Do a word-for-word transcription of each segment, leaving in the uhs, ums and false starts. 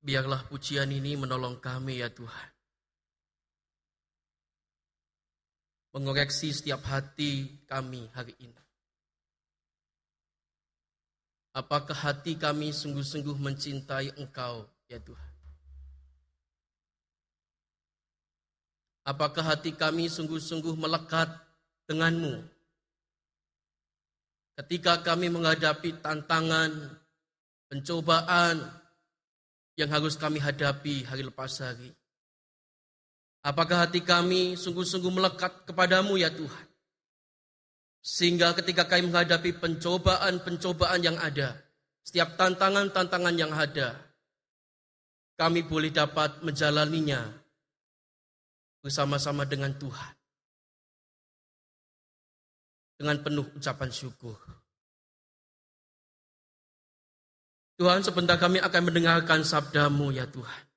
Biarlah pujian ini menolong kami ya Tuhan. Mengoreksi setiap hati kami hari ini. Apakah hati kami sungguh-sungguh mencintai Engkau ya Tuhan? Apakah hati kami sungguh-sungguh melekat denganmu? Ketika kami menghadapi tantangan, pencobaan yang harus kami hadapi hari lepas hari. Apakah hati kami sungguh-sungguh melekat kepadamu ya Tuhan? Sehingga ketika kami menghadapi pencobaan-pencobaan yang ada, setiap tantangan-tantangan yang ada, kami boleh dapat menjalaninya bersama-sama dengan Tuhan. Dengan penuh ucapan syukur. Tuhan, sebentar kami akan mendengarkan sabdamu ya Tuhan.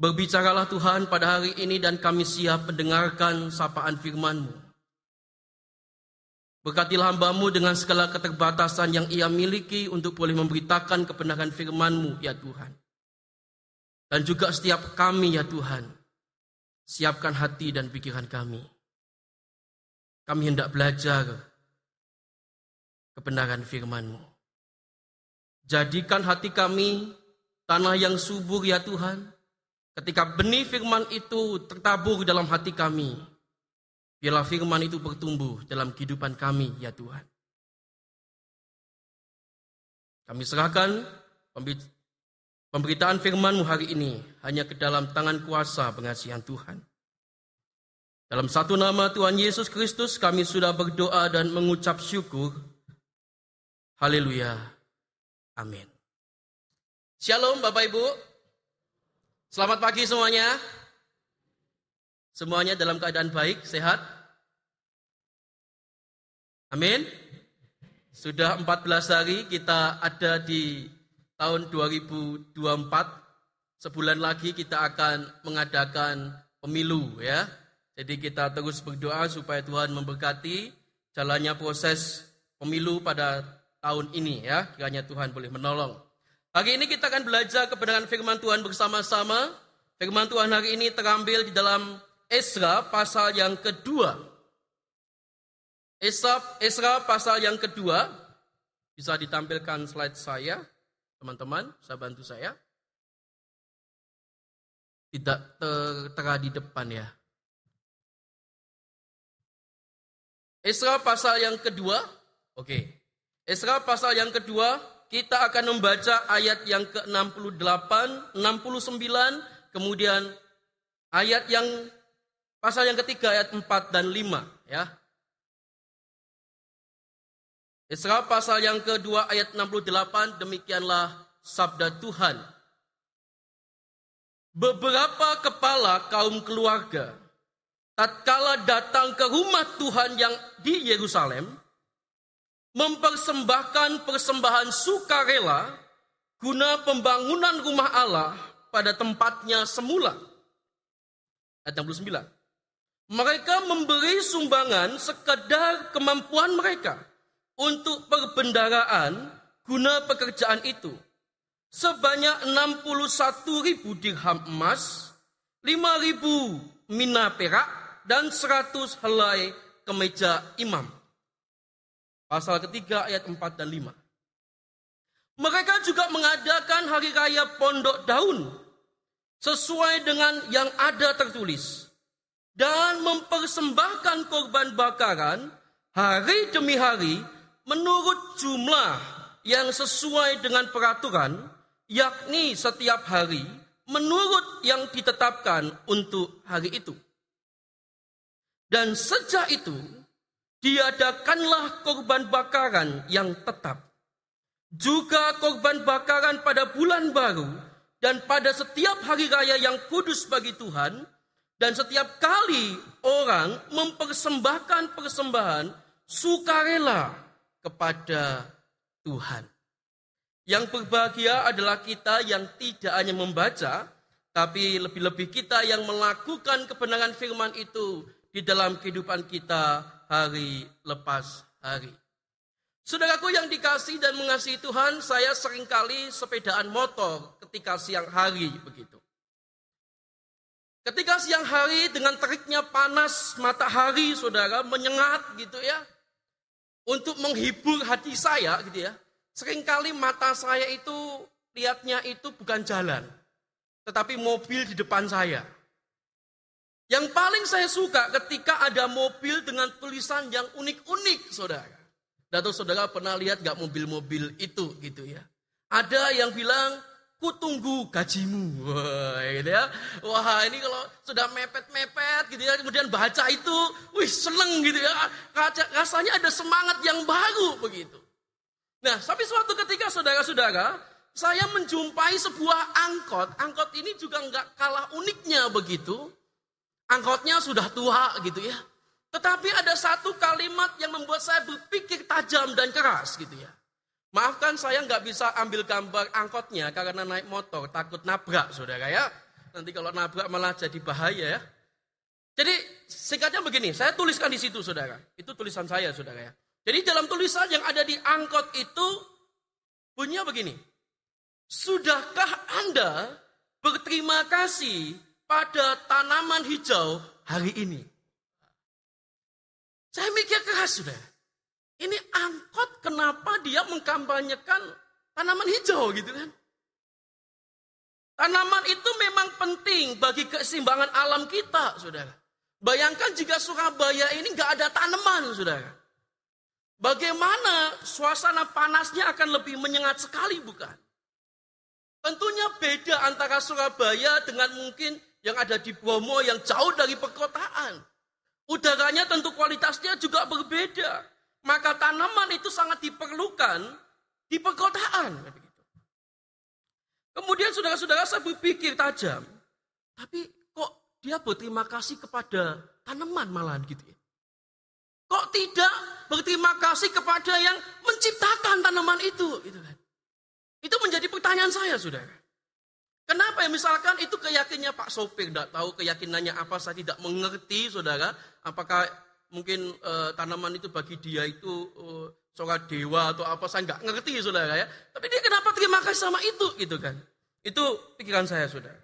Berbicaralah Tuhan pada hari ini dan kami siap mendengarkan sapaan firmanmu. Berkatilah hambamu dengan segala keterbatasan yang ia miliki untuk boleh memberitakan kebenaran firmanmu ya Tuhan. Dan juga setiap kami ya Tuhan, siapkan hati dan pikiran kami. Kami hendak belajar kebenaran firman-Mu. Jadikan hati kami tanah yang subur ya Tuhan. Ketika benih firman itu tertabur dalam hati kami, biarlah firman itu bertumbuh dalam kehidupan kami ya Tuhan. Kami serahkan pemberitaan firman-Mu hari ini hanya ke dalam tangan kuasa pengasihan Tuhan. Dalam satu nama Tuhan Yesus Kristus kami sudah berdoa dan mengucap syukur. Haleluya. Amin. Shalom Bapak Ibu. Selamat pagi semuanya. Semuanya dalam keadaan baik, sehat. Amin. Sudah empat belas hari kita ada di tahun dua ribu dua puluh empat. Sebulan lagi kita akan mengadakan pemilu ya. Jadi kita terus berdoa supaya Tuhan memberkati jalannya proses pemilu pada tahun ini ya. Kiranya Tuhan boleh menolong. Hari ini kita akan belajar kebenaran firman Tuhan bersama-sama. Firman Tuhan hari ini terambil di dalam Ezra pasal yang kedua. Ezra, Ezra pasal yang kedua. Bisa ditampilkan slide saya. Teman-teman, bisa bantu saya. Tidak tertera di depan ya. Ezra pasal yang kedua, oke. Okay. Ezra pasal yang kedua, kita akan membaca ayat yang ke enam puluh delapan, enam puluh sembilan, kemudian ayat yang pasal yang ketiga ayat empat dan lima, ya. Ezra pasal yang kedua ayat enam puluh delapan, demikianlah sabda Tuhan. Beberapa kepala kaum keluarga tatkala datang ke rumah Tuhan yang di Yerusalem, mempersembahkan persembahan sukarela guna pembangunan rumah Allah pada tempatnya semula. Ayat enam puluh sembilan. Mereka memberi sumbangan sekedar kemampuan mereka untuk perbendaraan guna pekerjaan itu. Sebanyak enam puluh satu ribu dirham emas, lima ribu mina perak, dan seratus helai kemeja imam. Pasal ketiga ayat empat dan lima. Mereka juga mengadakan hari raya pondok daun sesuai dengan yang ada tertulis. Dan mempersembahkan korban bakaran hari demi hari menurut jumlah yang sesuai dengan peraturan, yakni setiap hari menurut yang ditetapkan untuk hari itu. Dan sejak itu, diadakanlah korban bakaran yang tetap. Juga korban bakaran pada bulan baru dan pada setiap hari raya yang kudus bagi Tuhan. Dan setiap kali orang mempersembahkan persembahan sukarela kepada Tuhan. Yang berbahagia adalah kita yang tidak hanya membaca, tapi lebih-lebih kita yang melakukan kebenaran firman itu di dalam kehidupan kita hari lepas hari. Saudaraku yang dikasih dan mengasihi Tuhan, saya seringkali sepedaan motor ketika siang hari begitu. Ketika siang hari dengan teriknya panas matahari, saudara, menyengat gitu ya. Untuk menghibur hati saya gitu ya. Seringkali mata saya itu lihatnya itu bukan jalan, tetapi mobil di depan saya. Yang paling saya suka ketika ada mobil dengan tulisan yang unik-unik, saudara. Atau saudara pernah lihat gak mobil-mobil itu gitu ya. Ada yang bilang, ku tunggu gajimu. Wah, gitu ya. Wah, ini kalau sudah mepet-mepet gitu ya. Kemudian baca itu, wih seneng gitu ya. Rasanya ada semangat yang baru begitu. Nah, tapi suatu ketika saudara-saudara, saya menjumpai sebuah angkot. Angkot ini juga gak kalah uniknya begitu. Angkotnya sudah tua gitu ya. Tetapi ada satu kalimat yang membuat saya berpikir tajam dan keras gitu ya. Maafkan saya nggak bisa ambil gambar angkotnya karena naik motor, takut nabrak saudara ya. Nanti kalau nabrak malah jadi bahaya ya. Jadi singkatnya begini, saya tuliskan di situ saudara. Itu tulisan saya saudara ya. Jadi dalam tulisan yang ada di angkot itu bunyinya begini. Sudahkah Anda berterima kasih pada tanaman hijau hari ini? Saya mikir keras sudah. Ini angkot kenapa dia mengkampanyekan tanaman hijau gitu kan. Tanaman itu memang penting bagi keseimbangan alam kita saudara. Bayangkan jika Surabaya ini gak ada tanaman saudara. Bagaimana suasana panasnya akan lebih menyengat sekali bukan? Tentunya beda antara Surabaya dengan mungkin yang ada di Bomo yang jauh dari perkotaan. Udaranya tentu kualitasnya juga berbeda. Maka tanaman itu sangat diperlukan di perkotaan. Kemudian saudara-saudara saya berpikir tajam. Tapi kok dia berterima kasih kepada tanaman malahan gitu ya. Kok tidak berterima kasih kepada yang menciptakan tanaman itu. Gitu kan. Itu menjadi pertanyaan saya saudara. Kenapa ya misalkan itu keyakinannya Pak Sopir, tidak tahu keyakinannya apa, saya tidak mengerti saudara. Apakah mungkin e, tanaman itu bagi dia itu e, seorang dewa atau apa, saya nggak ngerti saudara ya. Tapi dia kenapa terima kasih sama itu gitu kan. Itu pikiran saya saudara.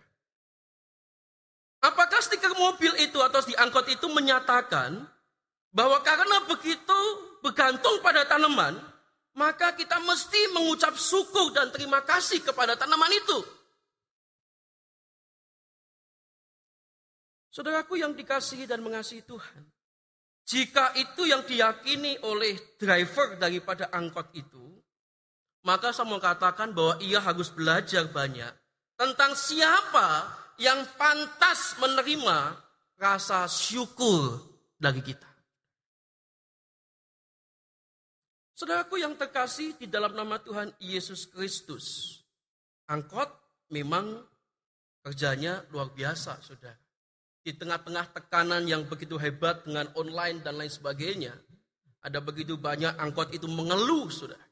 Apakah stiker mobil itu atau di angkot itu menyatakan bahwa karena begitu bergantung pada tanaman, maka kita mesti mengucap syukur dan terima kasih kepada tanaman itu. Saudaraku yang dikasihi dan mengasihi Tuhan, jika itu yang diyakini oleh driver daripada angkot itu, maka saya mau katakan bahwa ia harus belajar banyak tentang siapa yang pantas menerima rasa syukur dari kita. Saudaraku yang terkasih di dalam nama Tuhan Yesus Kristus, angkot memang kerjanya luar biasa, saudara. Di tengah-tengah tekanan yang begitu hebat dengan online dan lain sebagainya. Ada begitu banyak angkot itu mengeluh, saudara.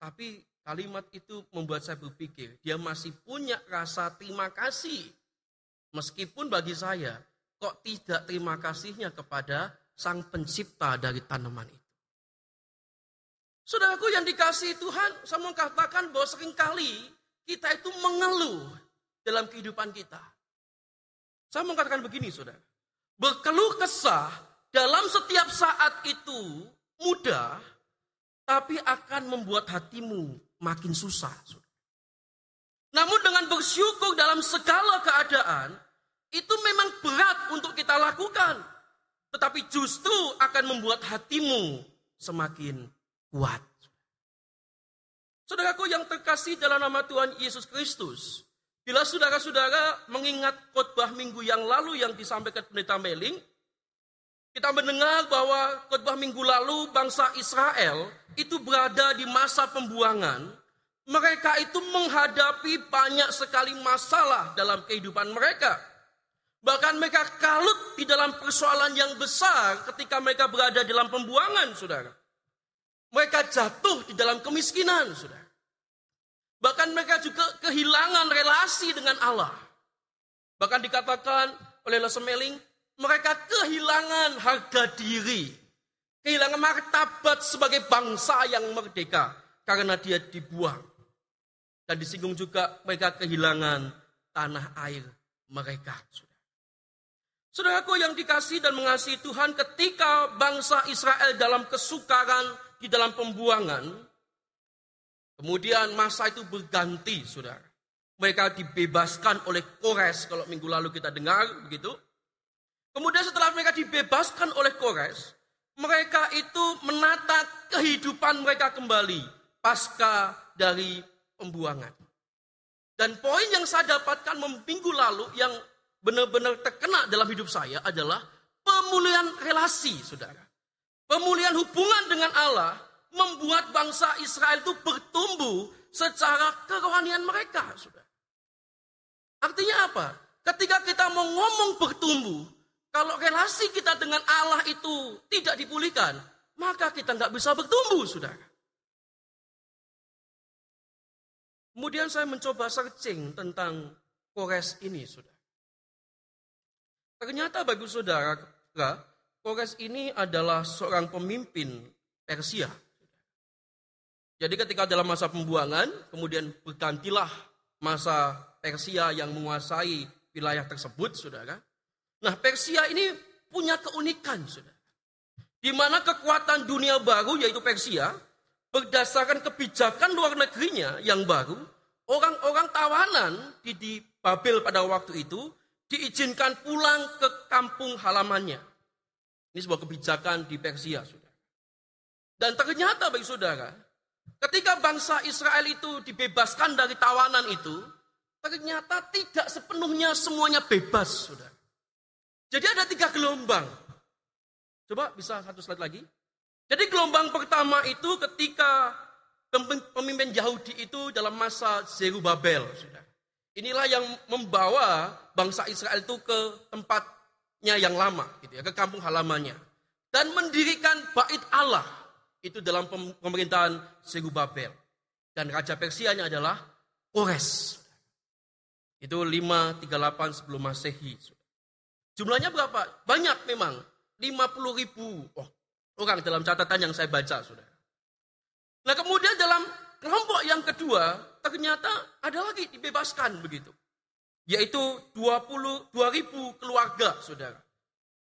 Tapi kalimat itu membuat saya berpikir, dia masih punya rasa terima kasih. Meskipun bagi saya, kok tidak terima kasihnya kepada sang pencipta dari tanaman itu. Saudaraku yang dikasihi Tuhan, saya mau katakan bahwa seringkali kita itu mengeluh dalam kehidupan kita. Saya mengatakan begini, saudara. Berkeluh kesah dalam setiap saat itu mudah, tapi akan membuat hatimu makin susah. Saudara. Namun dengan bersyukur dalam segala keadaan, itu memang berat untuk kita lakukan. Tetapi justru akan membuat hatimu semakin kuat. Saudaraku yang terkasih dalam nama Tuhan Yesus Kristus, bila saudara-saudara mengingat khotbah minggu yang lalu yang disampaikan Pendeta Meling, kita mendengar bahwa khotbah minggu lalu bangsa Israel itu berada di masa pembuangan. Mereka itu menghadapi banyak sekali masalah dalam kehidupan mereka. Bahkan mereka kalut di dalam persoalan yang besar ketika mereka berada dalam pembuangan, saudara. Mereka jatuh di dalam kemiskinan, saudara. Bahkan mereka juga kehilangan relasi dengan Allah. Bahkan dikatakan oleh Los Amina, mereka kehilangan harga diri. kehilangan martabat sebagai bangsa yang merdeka karena dia dibuang. Dan disinggung juga mereka kehilangan tanah air mereka. Saudaraku yang dikasihi dan mengasihi Tuhan, ketika bangsa Israel dalam kesukaran, di dalam pembuangan, kemudian masa itu berganti, saudara. Mereka dibebaskan oleh Koresh, kalau minggu lalu kita dengar, begitu. Kemudian setelah mereka dibebaskan oleh Koresh, mereka itu menata kehidupan mereka kembali, pasca dari pembuangan. Dan poin yang saya dapatkan minggu lalu, yang benar-benar terkena dalam hidup saya adalah pemulihan relasi, saudara. Pemulihan hubungan dengan Allah membuat bangsa Israel itu bertumbuh secara kerohanian mereka, saudara. Artinya apa? Ketika kita mau ngomong bertumbuh, kalau relasi kita dengan Allah itu tidak dipulihkan, maka kita nggak bisa bertumbuh, saudara. Kemudian saya mencoba searching tentang Koresh ini, saudara. Ternyata bagi saudara, Koresh ini adalah seorang pemimpin Persia. Jadi ketika dalam masa pembuangan, kemudian bergantilah masa Persia yang menguasai wilayah tersebut, saudara. Nah, Persia ini punya keunikan, saudara. Di mana kekuatan dunia baru, yaitu Persia, berdasarkan kebijakan luar negerinya yang baru, orang-orang tawanan di, di Babel pada waktu itu diizinkan pulang ke kampung halamannya. Ini sebuah kebijakan di Persia, saudara. Dan ternyata bagi saudara, ketika bangsa Israel itu dibebaskan dari tawanan itu, ternyata tidak sepenuhnya semuanya bebas, saudara. Jadi ada tiga gelombang. Coba bisa satu slide lagi. Jadi gelombang pertama itu ketika pemimpin Yahudi itu dalam masa Zerubabel, saudara. Inilah yang membawa bangsa Israel itu ke tempatnya yang lama, gitu ya, ke kampung halamannya. Dan mendirikan bait Allah, itu dalam pemerintahan Zerubabel. Dan raja Persianya adalah Koresh. Itu lima tiga delapan sebelum Masehi. Jumlahnya berapa? Banyak memang, lima puluh ribu oh, orang dalam catatan yang saya baca, saudara. Nah, kemudian dalam kelompok yang kedua, ternyata ada lagi dibebaskan begitu. Yaitu dua puluh dua ribu keluarga, saudara.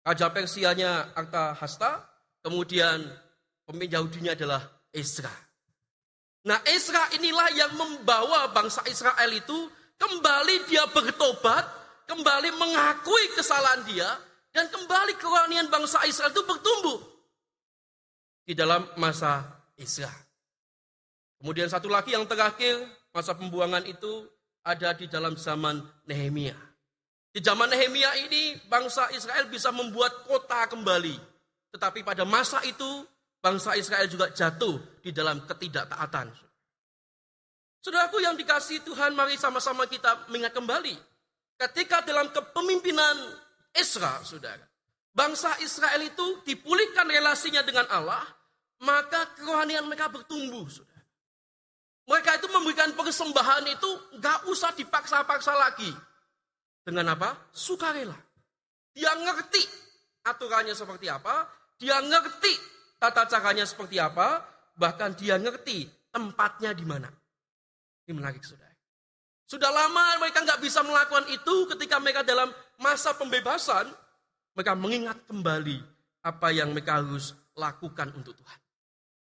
Raja Persianya Artahasta, kemudian pemimpin Yahudinya adalah Ezra. Nah, Ezra inilah yang membawa bangsa Israel itu kembali dia bertobat, kembali mengakui kesalahan dia, dan kembali kerohanian bangsa Israel itu bertumbuh di dalam masa Ezra. Kemudian satu lagi yang terakhir, masa pembuangan itu ada di dalam zaman Nehemia. Di zaman Nehemia ini bangsa Israel bisa membuat kota kembali. Tetapi pada masa itu bangsa Israel juga jatuh di dalam ketidaktaatan. Saudaraku yang dikasihi Tuhan, mari sama-sama kita mengingat kembali. Ketika dalam kepemimpinan Ezra, saudara, bangsa Israel itu dipulihkan relasinya dengan Allah, maka kerohanian mereka bertumbuh, saudara. Mereka itu memberikan persembahan itu gak usah dipaksa-paksa lagi. Dengan apa? Sukarela. Dia ngerti aturannya seperti apa. Dia ngerti tata caranya seperti apa. Bahkan dia ngerti tempatnya di mana. Ini menarik, saudara. Sudah lama mereka gak bisa melakukan itu. Ketika mereka dalam masa pembebasan, mereka mengingat kembali apa yang mereka harus lakukan untuk Tuhan.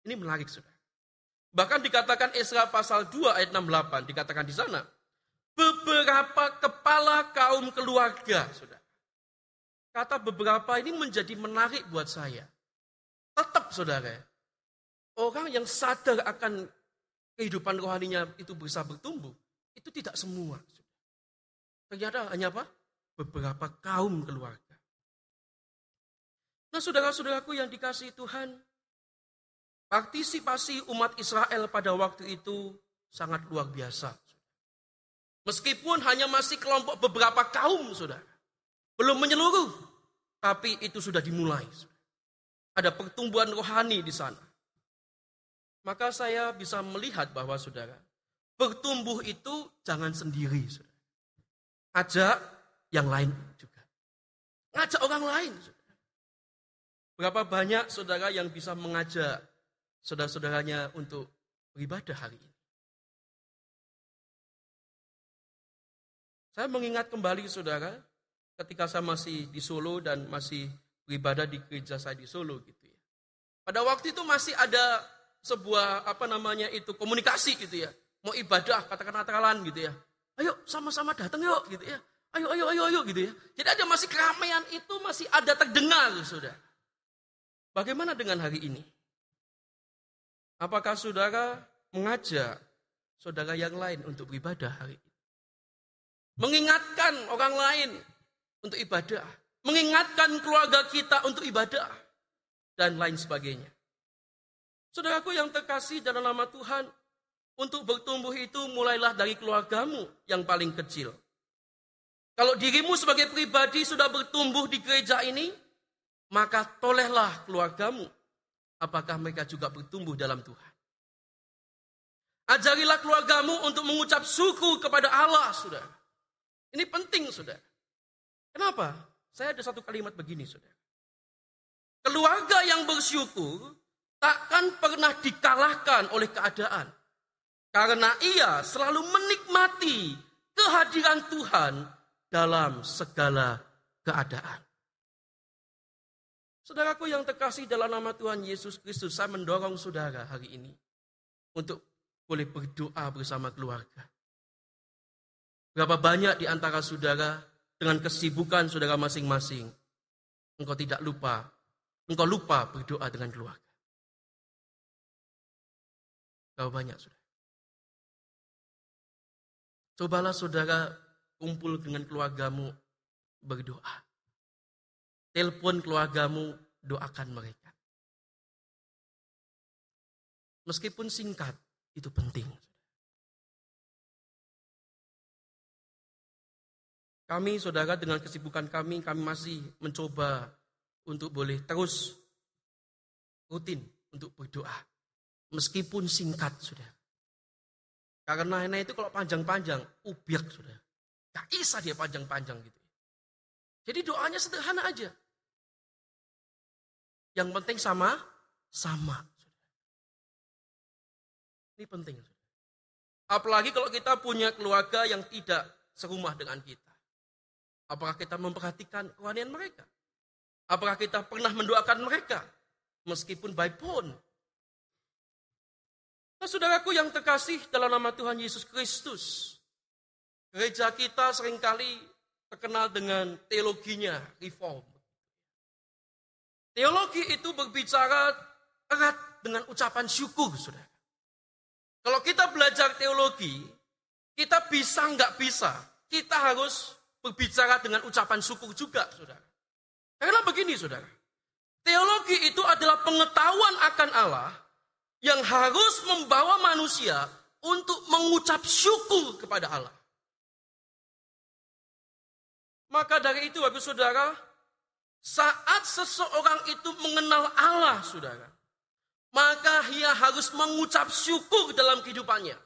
Ini menarik, saudara. Bahkan dikatakan Ezra pasal dua ayat enam puluh delapan, dikatakan di sana, beberapa kepala kaum keluarga, saudara. Kata beberapa ini menjadi menarik buat saya. Tetap, saudara, orang yang sadar akan kehidupan rohaninya itu bisa bertumbuh, itu tidak semua, saudara. Ternyata hanya apa? Beberapa kaum keluarga. Nah, saudara-saudaraku yang dikasihi Tuhan, partisipasi umat Israel pada waktu itu sangat luar biasa. Meskipun hanya masih kelompok beberapa kaum, saudara. Belum menyeluruh. Tapi itu sudah dimulai. Ada pertumbuhan rohani di sana. Maka saya bisa melihat bahwa, saudara, bertumbuh itu jangan sendiri, saudara. Ajak yang lain juga. Ngajak orang lain, saudara. Berapa banyak saudara yang bisa mengajak saudara-saudaranya untuk beribadah hari ini? Saya mengingat kembali saudara, ketika saya masih di Solo dan masih beribadah di gereja saya di Solo gitu ya. Pada waktu itu masih ada sebuah apa namanya itu komunikasi gitu ya. Mau ibadah katakan-katakan gitu ya. Ayo sama-sama datang yuk gitu ya. Ayo ayo ayo ayo gitu ya. Jadi ada masih keramaian itu masih ada terdengar Saudara. Bagaimana dengan hari ini? Apakah Saudara mengajak saudara yang lain untuk beribadah hari ini? Mengingatkan orang lain untuk ibadah, mengingatkan keluarga kita untuk ibadah dan lain sebagainya. Saudaraku yang terkasih dalam nama Tuhan, untuk bertumbuh itu mulailah dari keluargamu yang paling kecil. Kalau dirimu sebagai pribadi sudah bertumbuh di gereja ini, maka tolehlah keluargamu. Apakah mereka juga bertumbuh dalam Tuhan? Ajarilah keluargamu untuk mengucap syukur kepada Allah, saudara. Ini penting, saudara. Kenapa? Saya ada satu kalimat begini, saudara. Keluarga yang bersyukur takkan pernah dikalahkan oleh keadaan. Karena ia selalu menikmati kehadiran Tuhan dalam segala keadaan. Saudaraku yang terkasih dalam nama Tuhan Yesus Kristus, saya mendorong saudara hari ini untuk boleh berdoa bersama keluarga. Berapa banyak di antara saudara dengan kesibukan saudara masing-masing, engkau tidak lupa, engkau lupa berdoa dengan keluarga. Berapa banyak saudara? Cobalah saudara kumpul dengan keluargamu, berdoa. Telepon keluargamu, doakan mereka. Meskipun singkat, itu penting. Kami, saudara, dengan kesibukan kami, kami masih mencoba untuk boleh terus rutin untuk berdoa. Meskipun singkat, saudara. Karena itu kalau panjang-panjang, ubyak, saudara. Gak bisa dia panjang-panjang gitu. Jadi doanya sederhana aja. Yang penting sama, sama. Ini penting. Apalagi kalau kita punya keluarga yang tidak serumah dengan kita. Apakah kita memperhatikan kerohanian mereka? Apakah kita pernah mendoakan mereka? Meskipun by phone. Nah, saudaraku yang terkasih dalam nama Tuhan Yesus Kristus. Gereja kita seringkali terkenal dengan teologinya, reform. Teologi itu berbicara erat dengan ucapan syukur, saudara. Kalau kita belajar teologi, kita bisa nggak bisa, kita harus berbicara dengan ucapan syukur juga, saudara. Karena begini, saudara. Teologi itu adalah pengetahuan akan Allah yang harus membawa manusia untuk mengucap syukur kepada Allah. Maka dari itu, Bapak Saudara, saat seseorang itu mengenal Allah, Saudara, maka ia harus mengucap syukur dalam kehidupannya.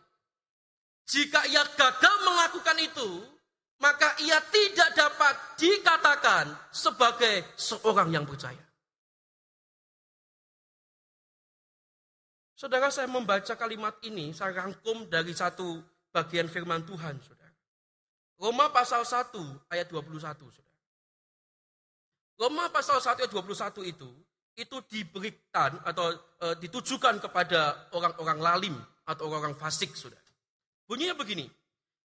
Jika ia gagal melakukan itu, maka ia tidak dapat dikatakan sebagai seorang yang percaya. Saudara, saya membaca kalimat ini, saya rangkum dari satu bagian firman Tuhan, Saudara. Roma pasal satu ayat dua puluh satu, Saudara. Roma pasal satu ayat dua puluh satu itu itu diberikan atau e, ditujukan kepada orang-orang lalim atau orang-orang fasik, Saudara. Bunyinya begini.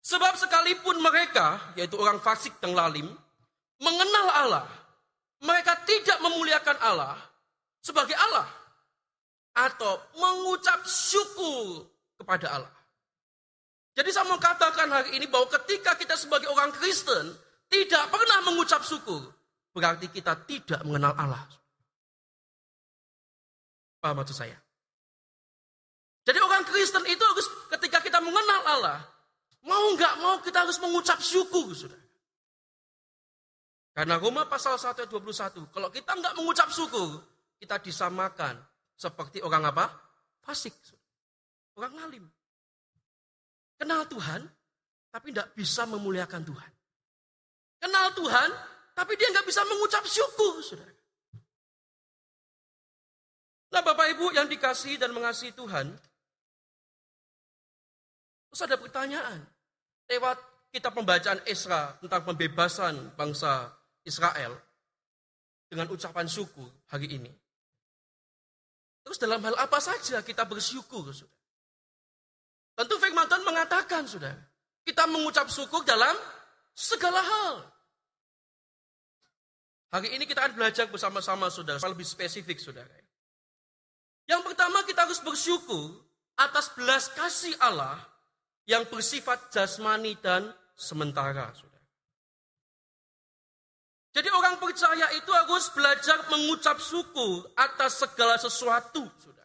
Sebab sekalipun mereka, yaitu orang fasik dan lalim, mengenal Allah, mereka tidak memuliakan Allah sebagai Allah atau mengucap syukur kepada Allah. Jadi saya mau katakan hari ini bahwa ketika kita sebagai orang Kristen tidak pernah mengucap syukur, berarti kita tidak mengenal Allah. Paham maksud saya? Jadi orang Kristen itu harus ketika kita mengenal Allah, mau nggak mau kita harus mengucap syukur, Saudara. Karena Roma pasal satu ayat dua puluh satu, kalau kita nggak mengucap syukur, kita disamakan seperti orang apa? Fasik, orang lalim. Kenal Tuhan, tapi tidak bisa memuliakan Tuhan. Kenal Tuhan, tapi dia tidak bisa mengucap syukur, Saudara. Nah Bapak Ibu yang dikasihi dan mengasihi Tuhan, terus ada pertanyaan. Lewat kitab pembacaan Ezra tentang pembebasan bangsa Israel dengan ucapan syukur hari ini. Terus dalam hal apa saja kita bersyukur, Saudara? Tentu firman Tuhan mengatakan, Saudara, kita mengucap syukur dalam segala hal. Hari ini kita akan belajar bersama-sama, Saudara, supaya lebih spesifik, Saudara. Yang pertama, kita harus bersyukur atas belas kasih Allah yang bersifat jasmani dan sementara, Saudara. Jadi orang percaya itu harus belajar mengucap syukur atas segala sesuatu, Saudara.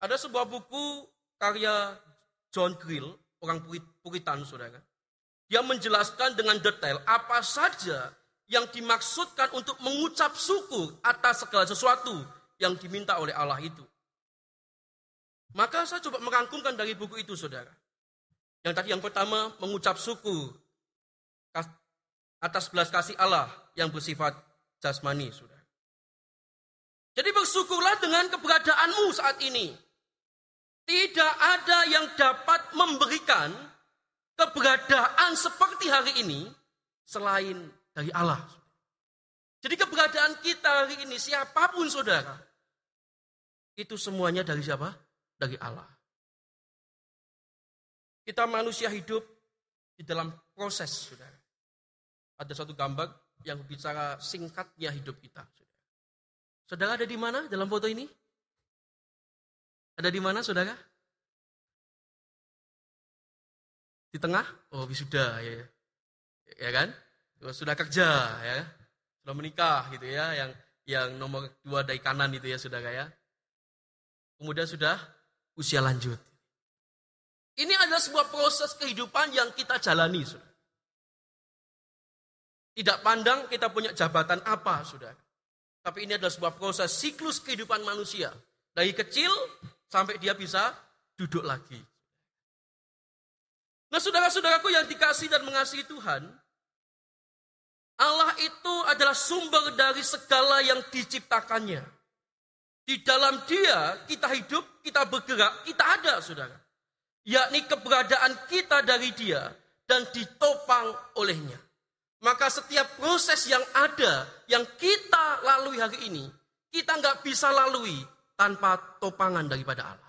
Ada sebuah buku karya John Gill, orang Puritan, Saudara. Dia menjelaskan dengan detail apa saja yang dimaksudkan untuk mengucap syukur atas segala sesuatu yang diminta oleh Allah itu. Maka saya coba merangkumkan dari buku itu, Saudara. Yang tadi yang pertama, mengucap syukur atas belas kasih Allah yang bersifat jasmani, Saudara. Jadi bersyukurlah dengan keberadaanmu saat ini. Tidak ada yang dapat memberikan keberadaan seperti hari ini selain dari Allah. Jadi keberadaan kita hari ini, siapapun Saudara, itu semuanya dari siapa? Dari Allah. Kita manusia hidup di dalam proses, Saudara. Ada satu gambar yang bicara singkatnya hidup kita. Saudara ada di mana dalam foto ini? Ada di mana, Saudara? Di tengah? Oh, wisuda, ya, ya kan? Sudah kerja, ya, sudah menikah, gitu ya. Yang yang nomor dua dari kanan itu ya, Saudara ya. Kemudian sudah usia lanjut. Ini adalah sebuah proses kehidupan yang kita jalani, Saudara. Tidak pandang kita punya jabatan apa, Saudara. Tapi ini adalah sebuah proses siklus kehidupan manusia. Dari kecil sampai dia bisa duduk lagi. Nah, saudara-saudaraku yang dikasihi dan mengasihi Tuhan, Allah itu adalah sumber dari segala yang diciptakannya. Di dalam Dia kita hidup, kita bergerak, kita ada, Saudara. Yakni keberadaan kita dari Dia dan ditopang olehnya. Maka setiap proses yang ada, yang kita lalui hari ini, kita nggak bisa lalui tanpa topangan daripada Allah.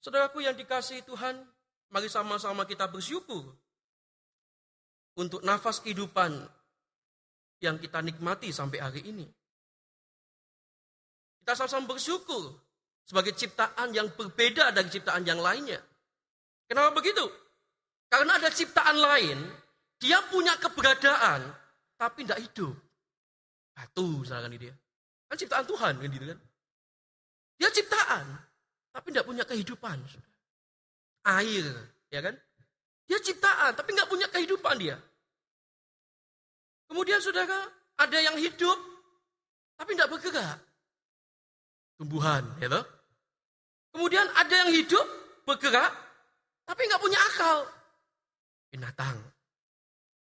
Saudaraku yang dikasihi Tuhan, mari sama-sama kita bersyukur untuk nafas kehidupan yang kita nikmati sampai hari ini. Kita sama-sama bersyukur sebagai ciptaan yang berbeda dari ciptaan yang lainnya. Kenapa begitu? Karena ada ciptaan lain, dia punya keberadaan, tapi tidak hidup. Batu, misalkan dia. Kan ciptaan Tuhan, kan gitu kan. Dia ciptaan, tapi tidak punya kehidupan. Air, ya kan. Dia ciptaan, tapi tidak punya kehidupan dia. Kemudian Saudara, ada yang hidup, tapi tidak bergerak. Tumbuhan, ya toh. Kemudian ada yang hidup, bergerak, tapi tidak punya akal. Binatang.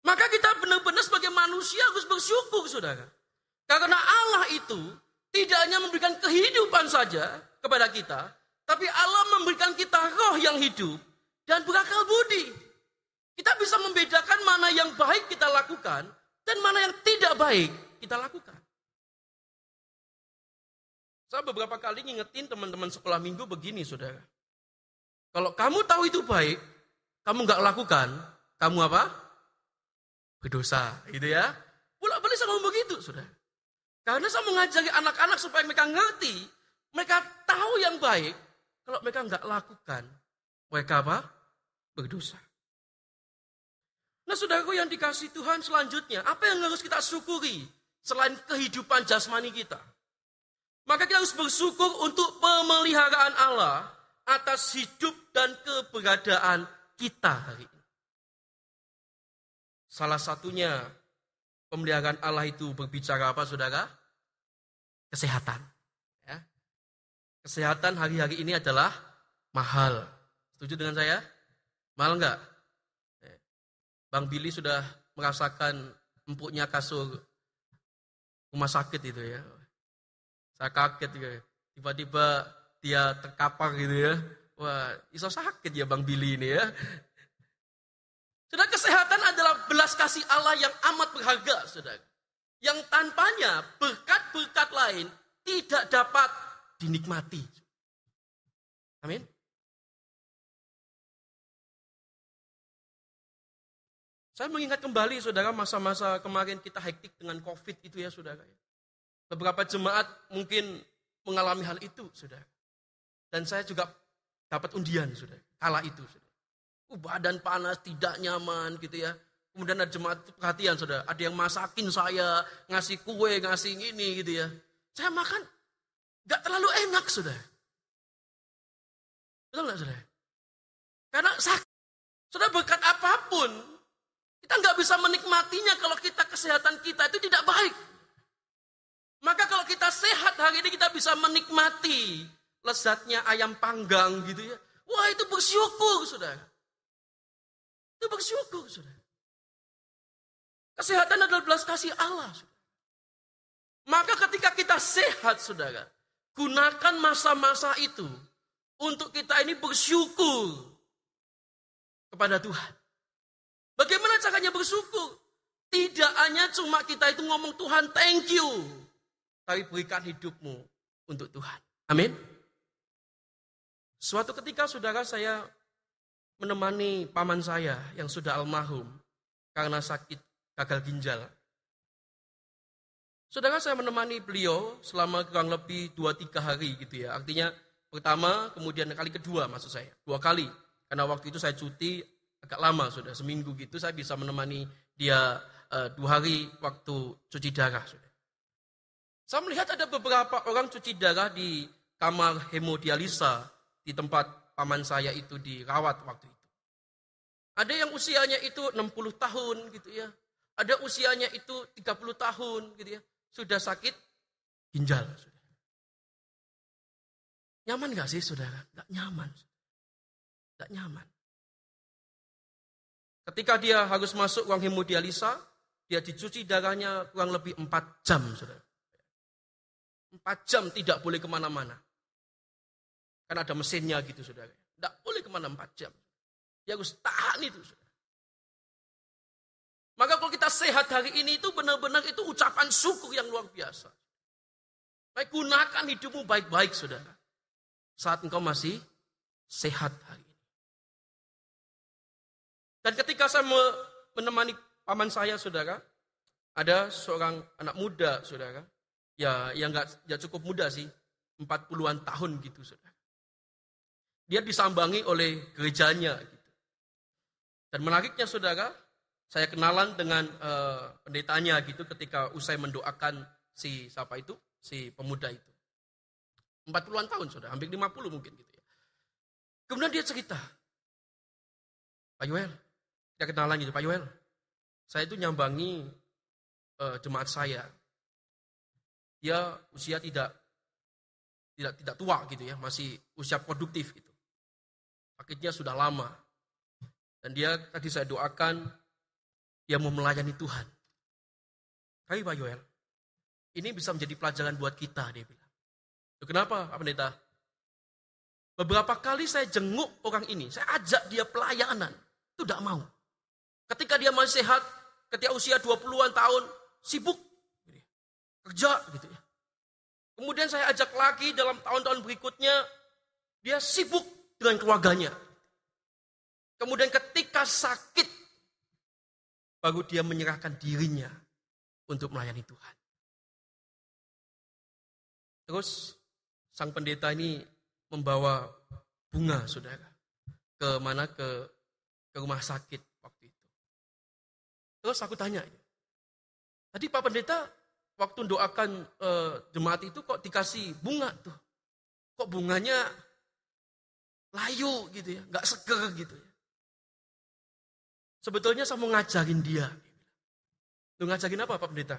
Maka kita benar-benar sebagai manusia harus bersyukur, Saudara. Karena Allah itu tidak hanya memberikan kehidupan saja kepada kita, tapi Allah memberikan kita roh yang hidup dan berakal budi. Kita bisa membedakan mana yang baik kita lakukan dan mana yang tidak baik kita lakukan. Saya beberapa kali ngingetin teman-teman sekolah minggu begini, Saudara. Kalau kamu tahu itu baik, kamu nggak lakukan, kamu apa? Berdosa, gitu ya. Pulak balik saya ngomong begitu, Saudara. Karena saya mengajari anak-anak supaya mereka ngerti, mereka tahu yang baik. Kalau mereka nggak lakukan, mereka apa? Berdosa. Nah, Saudaraku yang dikasihi Tuhan, selanjutnya, apa yang harus kita syukuri selain kehidupan jasmani kita? Maka kita harus bersyukur untuk pemeliharaan Allah atas hidup dan keberadaan kita hari ini. Salah satunya pemeliharaan Allah itu berbicara apa, Saudara? Kesehatan. Ya. Kesehatan hari-hari ini adalah mahal. Setuju dengan saya? Mahal enggak? Bang Billy sudah merasakan empuknya kasur rumah sakit itu ya. Saya kaget ya, tiba-tiba dia terkapar gitu ya. Wah, iso sakit ya Bang Billy ini ya. Saudara, kesehatan adalah belas kasih Allah yang amat berharga, saudara. Yang tanpanya berkat-berkat lain tidak dapat dinikmati. Amin. Saya mengingat kembali, saudara, masa-masa kemarin kita hektik dengan COVID itu ya, saudara. Beberapa jemaat mungkin mengalami hal itu, saudara. Dan saya juga dapat undian, saudara, kala itu, saudara. Uh, badan panas, tidak nyaman, gitu ya. Kemudian ada jemaat perhatian, saudara. Ada yang masakin saya, ngasih kue, ngasih ini, gitu ya. Saya makan, gak terlalu enak, saudara. Betul gak, saudara? Karena sakit. Saudara, berkat apapun, kita nggak bisa menikmatinya kalau kita kesehatan kita itu tidak baik. Maka kalau kita sehat hari ini kita bisa menikmati lezatnya ayam panggang gitu ya. Wah, itu bersyukur, saudara. Itu bersyukur, saudara. Kesehatan adalah belas kasih Allah, saudara. Maka ketika kita sehat, saudara, gunakan masa-masa itu untuk kita ini bersyukur kepada Tuhan. Bagaimana caranya bersyukur? Tidak hanya cuma kita itu ngomong Tuhan thank you. Tapi berikan hidupmu untuk Tuhan. Amin. Suatu ketika saudara saya menemani paman saya yang sudah almarhum. Karena sakit gagal ginjal. Saudara saya menemani beliau selama kurang lebih dua tiga hari gitu ya. Artinya pertama kemudian kali kedua maksud saya. Dua kali. Karena waktu itu saya cuti. Agak lama sudah, seminggu gitu saya bisa menemani dia e, dua hari waktu cuci darah. Sudah. Saya melihat ada beberapa orang cuci darah di kamar hemodialisa di tempat paman saya itu dirawat waktu itu. Ada yang usianya itu enam puluh tahun gitu ya. Ada usianya itu tiga puluh tahun gitu ya. Sudah sakit ginjal. Sudah. Nyaman gak sih saudara? Gak nyaman. Gak nyaman. Ketika dia harus masuk ruang hemodialisa, dia dicuci darahnya kurang lebih empat jam. Saudara. empat jam tidak boleh kemana-mana. Karena ada mesinnya gitu, saudara. Tidak boleh kemana empat jam. Dia harus tahan itu, saudara. Maka kalau kita sehat hari ini itu benar-benar itu ucapan syukur yang luar biasa. Baik, gunakan hidupmu baik-baik, saudara. Saat engkau masih sehat hari ini. Dan ketika saya menemani paman saya, saudara, ada seorang anak muda, saudara, ya yang nggak ya cukup muda sih, empat puluhan tahun gitu, saudara. Dia disambangi oleh gerejanya, gitu. Dan menariknya, saudara, saya kenalan dengan uh, pendetanya gitu ketika usai mendoakan si siapa itu, si pemuda itu. empat puluhan tahun, saudara, hampir lima puluh mungkin gitu ya. Kemudian dia cerita, Pak Yuel, kita kenalan gitu, Pak Yuel, saya itu nyambangi uh, jemaat saya. Dia usia tidak tidak tidak tua gitu ya, masih usia produktif gitu. Sakitnya sudah lama. Dan dia tadi saya doakan, dia mau melayani Tuhan. Tapi Pak Yuel, ini bisa menjadi pelajaran buat kita, dia bilang. Kenapa, Pak Pendeta? Beberapa kali saya jenguk orang ini, saya ajak dia pelayanan, itu tidak mau. Ketika dia masih sehat, ketika usia dua puluhan tahun, sibuk, kerja gitu ya. Kemudian saya ajak lagi dalam tahun-tahun berikutnya, dia sibuk dengan keluarganya. Kemudian ketika sakit, baru dia menyerahkan dirinya untuk melayani Tuhan. Terus sang pendeta ini membawa bunga, saudara, ke mana ke ke rumah sakit waktu itu. Terus aku tanya, tadi Pak Pendeta waktu doakan e, jemaat itu kok dikasih bunga tuh? Kok bunganya layu gitu ya, gak seger gitu ya. Sebetulnya saya mau ngajarin dia. Lu ngajarin apa Pak Pendeta?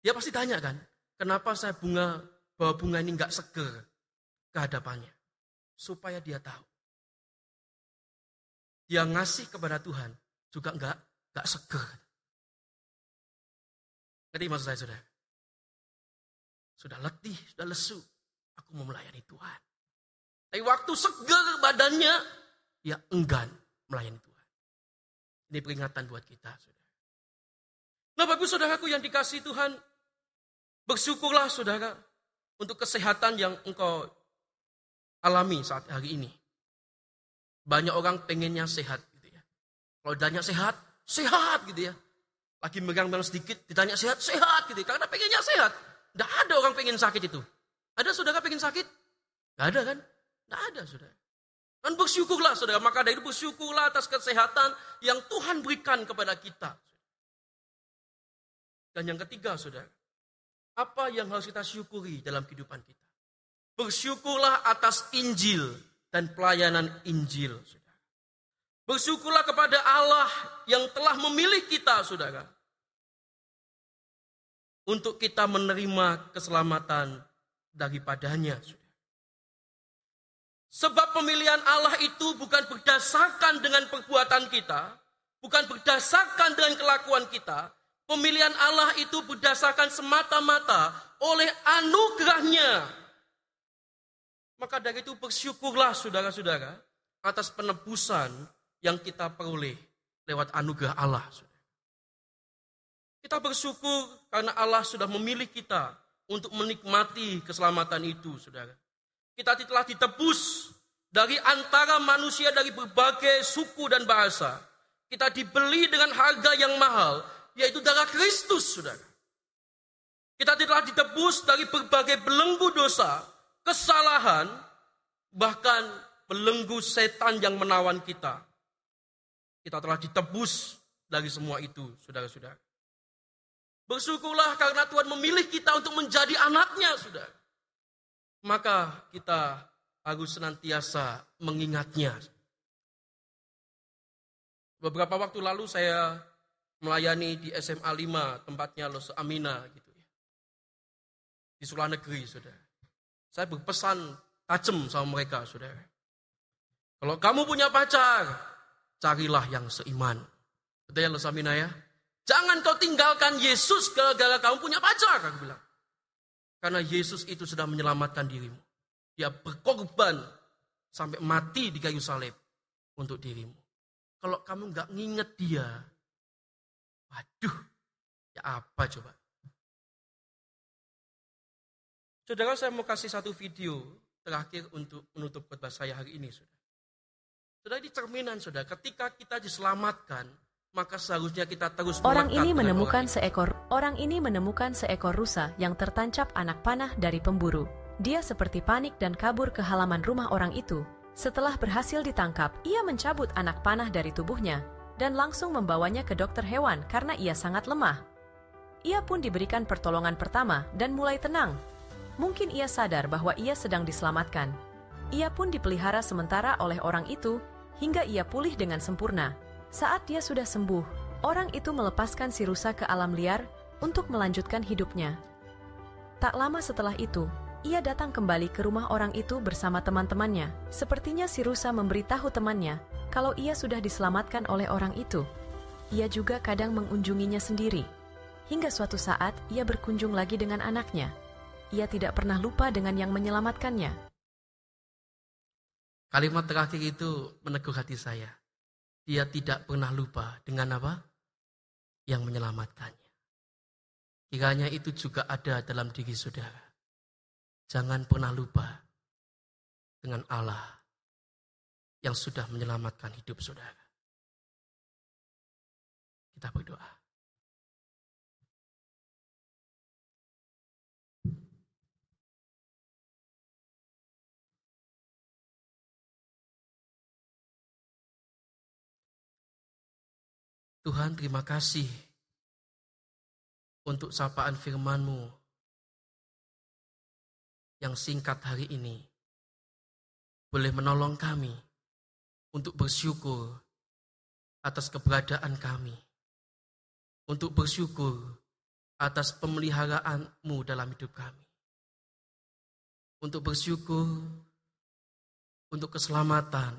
Dia pasti tanya kan, kenapa saya bunga bawa bunga ini gak seger ke hadapannya. Supaya dia tahu. Dia ngasih kepada Tuhan juga enggak, enggak seger. Ngerti maksud saya, saudara? Sudah letih, sudah lesu. Aku mau melayani Tuhan. Tapi waktu seger badannya, ya enggan melayani Tuhan. Ini peringatan buat kita, saudara. Nah, bagus saudaraku yang dikasihi Tuhan. Bersyukurlah, saudara, untuk kesehatan yang engkau alami saat hari ini. Banyak orang pengennya sehat, gitu ya. Kalau ditanya sehat, sehat gitu ya. Lagi megang-megang sedikit, ditanya sehat, sehat gitu ya. Karena pengennya sehat. Tidak ada orang pengen sakit itu. Ada saudara pengen sakit? Tidak ada kan? Tidak ada saudara. Dan bersyukurlah saudara. Maka dari itu bersyukurlah atas kesehatan yang Tuhan berikan kepada kita. Dan yang ketiga saudara. Apa yang harus kita syukuri dalam kehidupan kita? Bersyukurlah atas Injil dan pelayanan Injil, saudara. Bersyukurlah kepada Allah yang telah memilih kita, saudara. Untuk kita menerima keselamatan daripadanya, saudara. Sebab pemilihan Allah itu bukan berdasarkan dengan perbuatan kita, bukan berdasarkan dengan kelakuan kita. Pemilihan Allah itu berdasarkan semata-mata oleh anugerahnya. Maka dari itu bersyukurlah saudara-saudara atas penebusan yang kita peroleh lewat anugerah Allah. Kita bersyukur karena Allah sudah memilih kita untuk menikmati keselamatan itu, saudara. Kita telah ditebus dari antara manusia dari berbagai suku dan bahasa. Kita dibeli dengan harga yang mahal, yaitu darah Kristus, saudara. Kita telah ditebus dari berbagai belenggu dosa, kesalahan, bahkan belenggu setan yang menawan kita. Kita telah ditebus dari semua itu, saudara-saudara. Bersyukurlah karena Tuhan memilih kita untuk menjadi anaknya, saudara. Maka kita harus senantiasa mengingatnya. Beberapa waktu lalu saya melayani di S M A lima, tempatnya Los Amina gitu ya. Di Sulawesi negeri, saudara. Saya berpesan tajam sama mereka, saudara. Kalau kamu punya pacar, carilah yang seiman. Betul ya Los Amina ya? Jangan kau tinggalkan Yesus gara-gara kamu punya pacar, aku bilang. Karena Yesus itu sudah menyelamatkan dirimu. Dia berkorban sampai mati di kayu salib untuk dirimu. Kalau kamu enggak nginget dia, aduh, ya apa coba? Saudara, saya mau kasih satu video terakhir untuk menutup khotbah saya hari ini, saudara. Saudara, di cerminan, saudara, ketika kita diselamatkan, maka seharusnya kita terus orang ini menemukan orang seekor ini. Orang ini menemukan seekor rusa yang tertancap anak panah dari pemburu. Dia seperti panik dan kabur ke halaman rumah orang itu. Setelah berhasil ditangkap, ia mencabut anak panah dari tubuhnya dan langsung membawanya ke dokter hewan karena ia sangat lemah. Ia pun diberikan pertolongan pertama dan mulai tenang. Mungkin ia sadar bahwa ia sedang diselamatkan. Ia pun dipelihara sementara oleh orang itu hingga ia pulih dengan sempurna. Saat dia sudah sembuh, orang itu melepaskan si rusa ke alam liar untuk melanjutkan hidupnya. Tak lama setelah itu, ia datang kembali ke rumah orang itu bersama teman-temannya. Sepertinya si rusa memberitahu temannya kalau ia sudah diselamatkan oleh orang itu. Ia juga kadang mengunjunginya sendiri. Hingga suatu saat, ia berkunjung lagi dengan anaknya. Ia tidak pernah lupa dengan yang menyelamatkannya. Kalimat terakhir itu meneguh hati saya. Dia tidak pernah lupa dengan apa? Yang menyelamatkannya. Kiranya itu juga ada dalam diri saudara. Jangan pernah lupa dengan Allah yang sudah menyelamatkan hidup saudara. Kita berdoa. Tuhan, terima kasih untuk sapaan firman-Mu yang singkat hari ini boleh menolong kami untuk bersyukur atas keberadaan kami. Untuk bersyukur atas pemeliharaanmu dalam hidup kami. Untuk bersyukur untuk keselamatan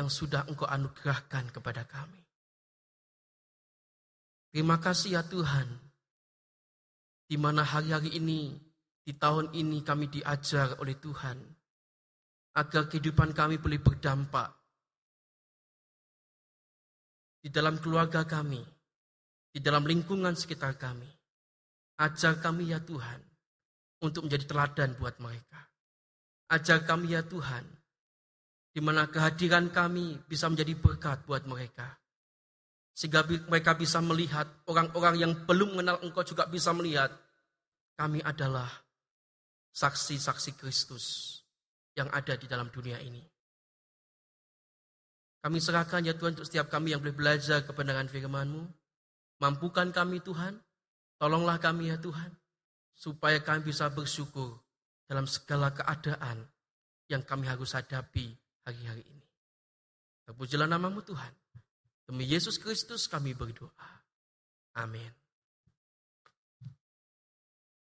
yang sudah Engkau anugerahkan kepada kami. Terima kasih ya Tuhan di mana hari-hari ini, di tahun ini kami diajar oleh Tuhan, agar kehidupan kami boleh berdampak di dalam keluarga kami, di dalam lingkungan sekitar kami. Ajar kami ya Tuhan, untuk menjadi teladan buat mereka. Ajar kami ya Tuhan, di mana kehadiran kami bisa menjadi berkat buat mereka. Sehingga mereka bisa melihat, orang-orang yang belum mengenal Engkau juga bisa melihat, kami adalah saksi-saksi Kristus yang ada di dalam dunia ini. Kami serahkan ya Tuhan untuk setiap kami yang boleh belajar kebenaran firman-Mu. Mampukan kami Tuhan, tolonglah kami ya Tuhan, supaya kami bisa bersyukur dalam segala keadaan yang kami harus hadapi hari-hari ini. Terpujilah namamu Tuhan. Demi Yesus Kristus kami berdoa. Amin.